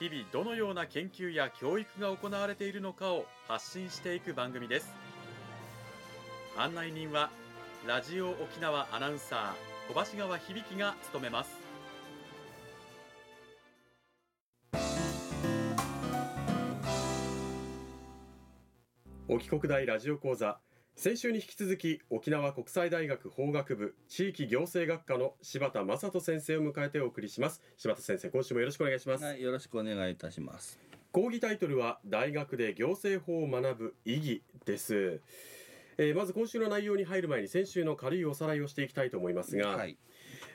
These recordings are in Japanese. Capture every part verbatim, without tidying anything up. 日々どのような研究や教育が行われているのかを発信していく番組です。案内人はラジオ沖縄アナウンサー小橋川響が務めます。沖国大ラジオ講座、先週に引き続き沖縄国際大学法学部地域行政学科の柴田正人先生を迎えてお送りします。柴田先生、今週もよろしくお願いします。はい、よろしくお願いいたします。講義タイトルは大学で行政法を学ぶ意義です。えー、まず今週の内容に入る前に先週の軽いおさらいをしていきたいと思いますが、はい、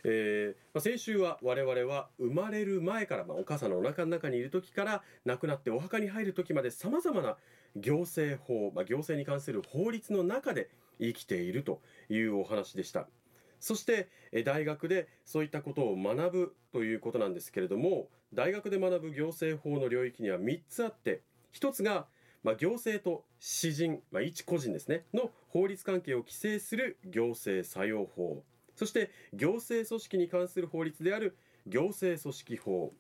えーまあ、先週は我々は生まれる前から、まあ、お母さんのお腹の中にいる時から亡くなってお墓に入る時までさまざまな行政法、まあ、行政に関する法律の中で生きているというお話でした。そして大学でそういったことを学ぶということなんですけれども、大学で学ぶ行政法の領域にはみっつあって、ひとつが、まあ、行政と私人、まあ、一個人ですねの法律関係を規制する行政作用法、そして行政組織に関する法律である行政組織法、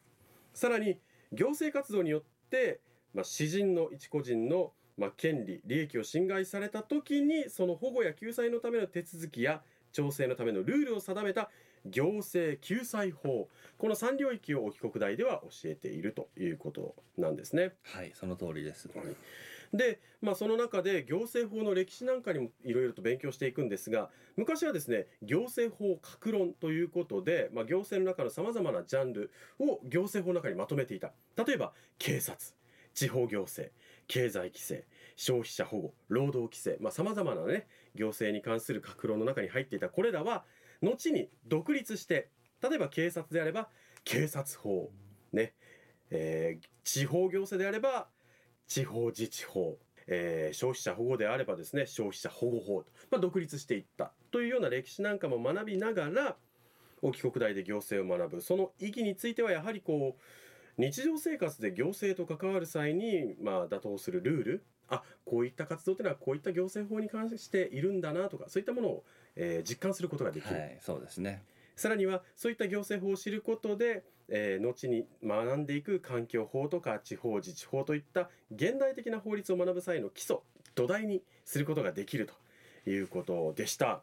さらに行政活動によってまあ、私人の一個人の、まあ、権利利益を侵害された時にその保護や救済のための手続きや調整のためのルールを定めた行政救済法、このさん領域を沖国大では教えているということなんですね。はい、その通りです。はい、で、まあ、その中で行政法の歴史なんかにもいろいろと勉強していくんですが、昔はですね、行政法各論ということで、まあ、行政の中のさまざまなジャンルを行政法の中にまとめていた。例えば警察、地方行政、経済規制、消費者保護、労働規制、まあ、様々なね、行政に関する各論の中に入っていた。これらは後に独立して、例えば警察であれば警察法、ねえー、地方行政であれば地方自治法、えー、消費者保護であればですね、消費者保護法と、まあ、独立していったというような歴史なんかも学びながら、沖国大で行政を学ぶその意義についてはやはりこう日常生活で行政と関わる際に、まあ、妥当するルール、あ、こういった活動というのはこういった行政法に関しているんだなとか、そういったものを、えー、実感することができる。はい、そうですね。さらにはそういった行政法を知ることで、えー、後に学んでいく環境法とか地方自治法といった現代的な法律を学ぶ際の基礎土台にすることができるということでした。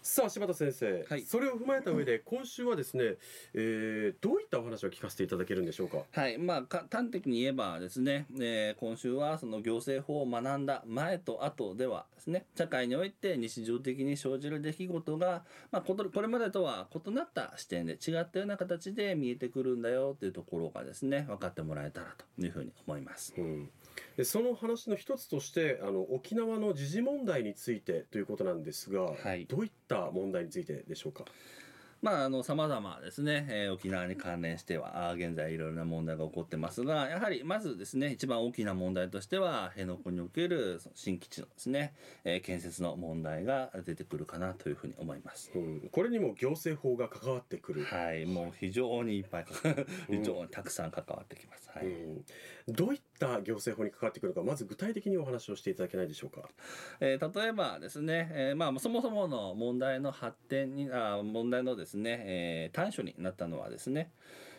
さあ柴田先生、はい、それを踏まえた上で今週はですね、えー、どういったお話を聞かせていただけるんでしょうか。はい、まあ、か端的に言えばですね、えー、今週はその行政法を学んだ前と後ではですね、社会において日常的に生じる出来事が、まあ、これまでとは異なった視点で違ったような形で見えてくるんだよというところがですね、分かってもらえたらというふうに思います。うん、その話の一つとしてあの沖縄の時事問題についてということなんですが、はい、どういった問題についてでしょうか。まあ、あの様々ですね、えー、沖縄に関連しては現在いろいろな問題が起こってますが、やはりまずですね、一番大きな問題としては辺野古における新基地のですね、えー、建設の問題が出てくるかなというふうに思います。うん、これにも行政法が関わってくる。はい、もう非常にいっぱい非常にたくさん関わってきます。はい、うん、どういった行政法に関わってくるか、まず具体的にお話をしていただけないでしょうか。えー、例えばですね、えーまあ、そもそもの問題の発展にあ問題のですねですね、えー、短所になったのはですね、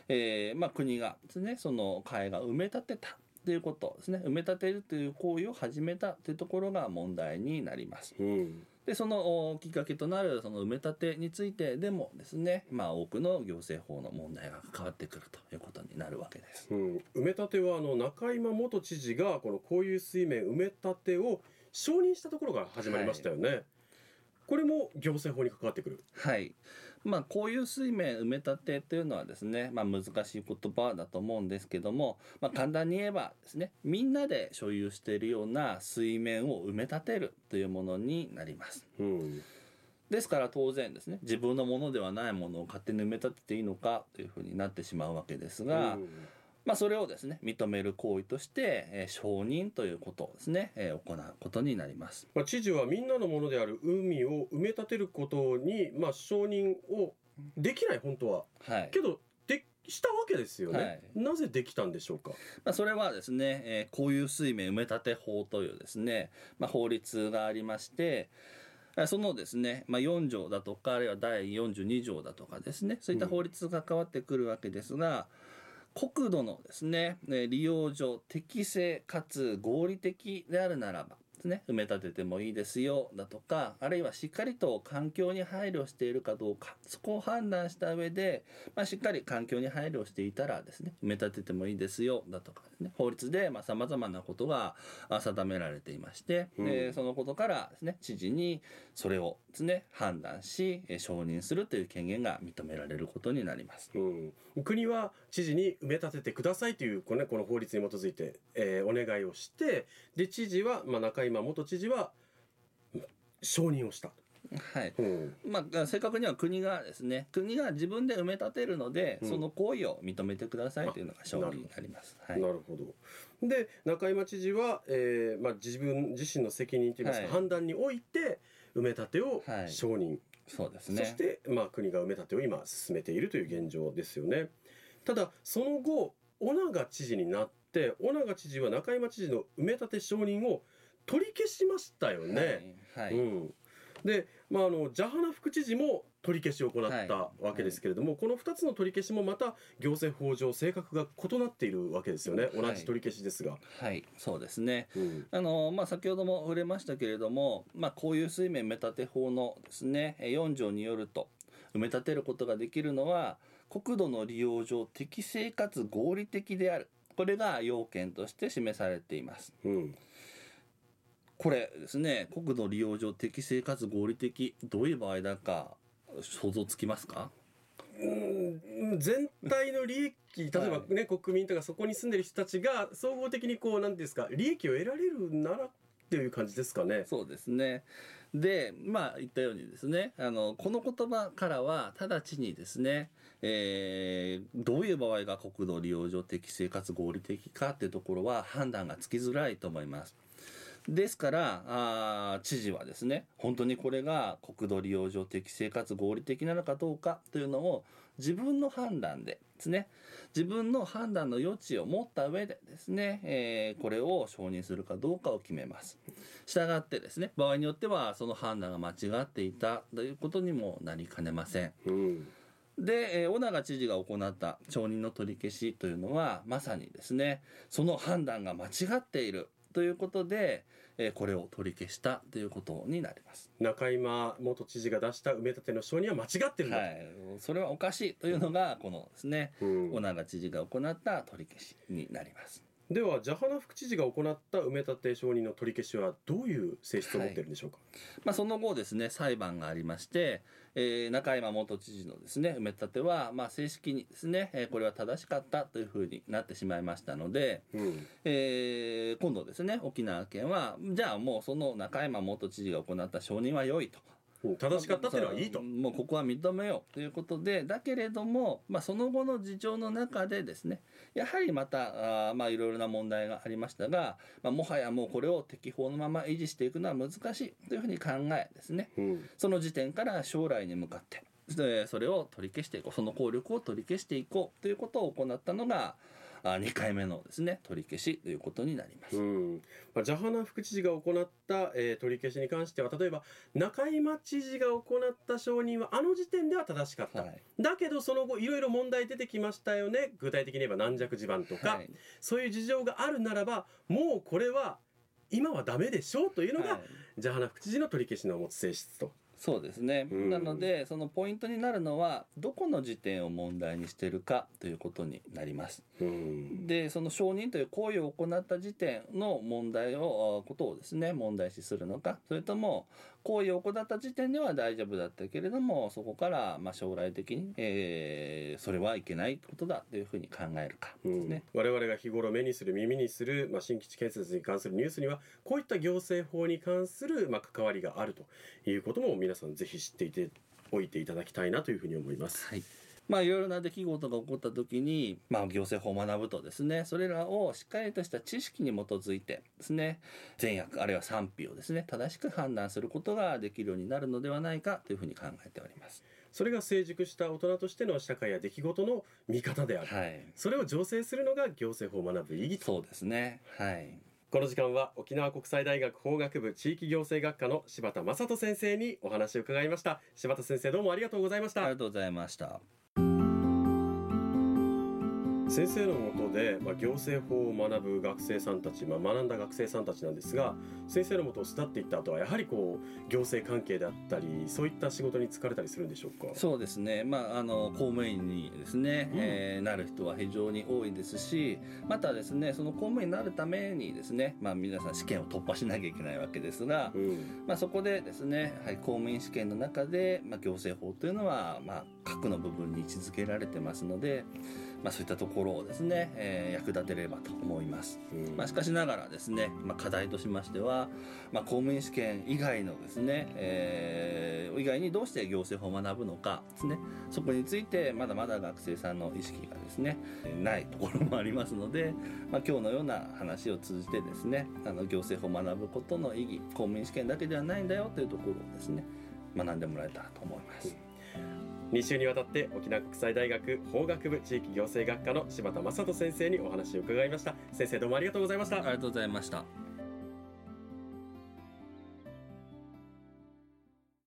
えーまあ、国がですね、その海が埋め立てたということですね、埋め立てるという行為を始めたというところが問題になります。うん、でそのきっかけとなるその埋め立てについてでもですね、まあ、多くの行政法の問題が関わってくるということになるわけです。うん、埋め立てはあの中居元知事がこの公有水面埋め立てを承認したところが始まりましたよね。はい、これも行政法に関わってくる。はい、まあ、公有水面埋め立てというのはですね、まあ、難しい言葉だと思うんですけども、まあ、簡単に言えばですね、みんなで所有しているような水面を埋め立てるというものになります。うん、ですから当然ですね、自分のものではないものを勝手に埋め立てていいのかというふうになってしまうわけですが、うん、まあ、それをですね認める行為として、えー、承認ということをですね、えー、行うことになります。まあ、知事はみんなのものである海を埋め立てることに、まあ、承認をできない本当は、はい、けどでしたわけですよね、はい、なぜできたんでしょうか。まあ、それはですね、えー、公有水面埋め立て法というですね、まあ、法律がありまして、そのですね、まあ、よん条だとかあるいはだいよんじゅうに条だとかですね、そういった法律が関わってくるわけですが、うん、国土のですね利用上適正かつ合理的であるならばですね、埋め立ててもいいですよだとか、あるいはしっかりと環境に配慮しているかどうか、そこを判断した上で、まあ、しっかり環境に配慮していたらですね埋め立ててもいいですよだとかですね、法律でさまざまなことが定められていまして、うん、でそのことからですね知事にそれをですね判断し承認するという権限が認められることになります。うん、国は知事に埋め立ててくださいというこの、ね、この法律に基づいて、えー、お願いをして、で知事は、まあ、中井今元知事は承認をした。はい。うん。まあ、正確には国がですね、国が自分で埋め立てるので、うん、その行為を認めてくださいというのが承認になります。なるほど。はい、で中山知事は、えーまあ、自分自身の責任といいますか、はい、判断において埋め立てを承認。はい、そうですね。そして、まあ、国が埋め立てを今進めているという現状ですよね。ただその後尾長知事になって、尾長知事は中山知事の埋め立て承認を取り消しましたよね。はいはい、うん、で、まあ、あのジャハナ副知事も取り消しを行ったわけですけれども、はいはい、このふたつの取り消しもまた行政法上性格が異なっているわけですよね。同じ取り消しですが、はい、はい、そうですね、うん、あのまあ、先ほども触れましたけれども、まあ、公有水面埋め立て法のですねよん条によると、埋め立てることができるのは国土の利用上適正かつ合理的である、これが要件として示されています。うん、これですね、国土利用上適正かつ合理的、どういう場合だか想像つきますか？うーん、全体の利益、例えばね、はい、国民とかそこに住んでる人たちが総合的にこう、なんですか、利益を得られるならっていう感じですかね。そうですね。で、まあ言ったようにですね、あのこの言葉からは直ちにですね、えー、どういう場合が国土利用上適正かつ合理的かっていうところは判断がつきづらいと思います。ですからあ知事はですね、本当にこれが国土利用上適正かつ合理的なのかどうかというのを自分の判断でですね、自分の判断の余地を持った上でですね、えー、これを承認するかどうかを決めます。したがってですね、場合によってはその判断が間違っていたということにもなりかねません。うん、で、尾長知事が行った承認の取り消しというのはまさにですね、その判断が間違っているということで、えー、これを取り消したということになります。中今元知事が出した埋め立ての承認は間違ってるんだ、はい、それはおかしいというのが、うん、このですね、うん、尾長知事が行った取り消しになります。ではジャハナ副知事が行った埋め立て承認の取り消しはどういう性質を持っているんでしょうか。はい、まあ、その後ですね裁判がありまして、えー、中今元知事のですね埋め立ては、まあ、正式にですね、えー、これは正しかったというふうになってしまいましたので、うん、えー、今度ですね沖縄県はじゃあもうその中今元知事が行った承認は良いと、正しかったというのはいいと、もうここは認めようということで、だけれども、まあ、その後の事情の中でですね、やはりまたあ、まあ、いろいろな問題がありましたが、まあ、もはやもうこれを適法のまま維持していくのは難しいというふうに考えですね、うん、その時点から将来に向かってそれを取り消していこう、その効力を取り消していこうということを行ったのがにかいめのですね取り消しということになります。うん、まあ、ジャハナ副知事が行った、えー、取り消しに関しては、例えば中今知事が行った承認はあの時点では正しかった、はい、だけどその後いろいろ問題出てきましたよね、具体的に言えば軟弱地盤とか、はい、そういう事情があるならばもうこれは今はダメでしょうというのが、はい、ジャハナ副知事の取り消しの持つ性質と。そうですね、うん、なのでそのポイントになるのはどこの時点を問題にしているかということになります。うん、でその承認という行為を行った時点の問題をことをですね問題視するのか、それとも行為を行った時点では大丈夫だったけれどもそこからまあ将来的に、えー、それはいけないことだというふうに考えるかですね。うん、我々が日頃目にする耳にする、まあ、新基地建設に関するニュースにはこういった行政法に関する、まあ、関わりがあるということも皆さんぜひ知っていておいていただきたいなというふうに思います。はい、まあいろいろな出来事が起こった時に、まあ行政法を学ぶとですね、それらをしっかりとした知識に基づいてですね、善悪あるいは賛否をですね、正しく判断することができるようになるのではないかというふうに考えております。それが成熟した大人としての社会や出来事の見方である、はい、それを醸成するのが行政法を学ぶ意義と。そうですね、はい、この時間は沖縄国際大学法学部地域行政学科の柴田正人先生にお話を伺いました。柴田先生、どうもありがとうございました。ありがとうございました。先生の下で、まあ、行政法を学ぶ学生さんたち、まあ、学んだ学生さんたちなんですが、先生の下を巣立っていった後はやはりこう行政関係であったり、そういった仕事に就かれたりするんでしょうか。そうですね、まあ、あの公務員にですね、うん、えー、なる人は非常に多いですし、またですね、その公務員になるためにですね、まあ、皆さん試験を突破しなきゃいけないわけですが、うん、まあ、そこでですね、はい、公務員試験の中で、まあ、行政法というのは、まあ、核の部分に位置づけられてますので、まあ、そういったところをですね、えー、役立てればと思います、うん、まあ、しかしながらですね、まあ、課題としましては、まあ、公務員試験以外のですね、えー、以外にどうして行政法を学ぶのかですね、そこについてまだまだ学生さんの意識がですねないところもありますので、まあ、今日のような話を通じてですね、あの行政法を学ぶことの意義、公務員試験だけではないんだよというところをですね、学んでもらえたらと思います。に週にわたって沖縄国際大学法学部地域行政学科の柴田正人先生にお話を伺いました。先生、どうもありがとうございました。ありがとうございました。